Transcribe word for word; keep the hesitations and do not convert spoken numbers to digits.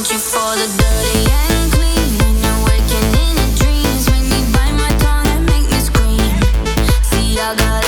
want you for the dirty and clean. When you're working in the dreams, when you bite my tongue and make me scream. See, I got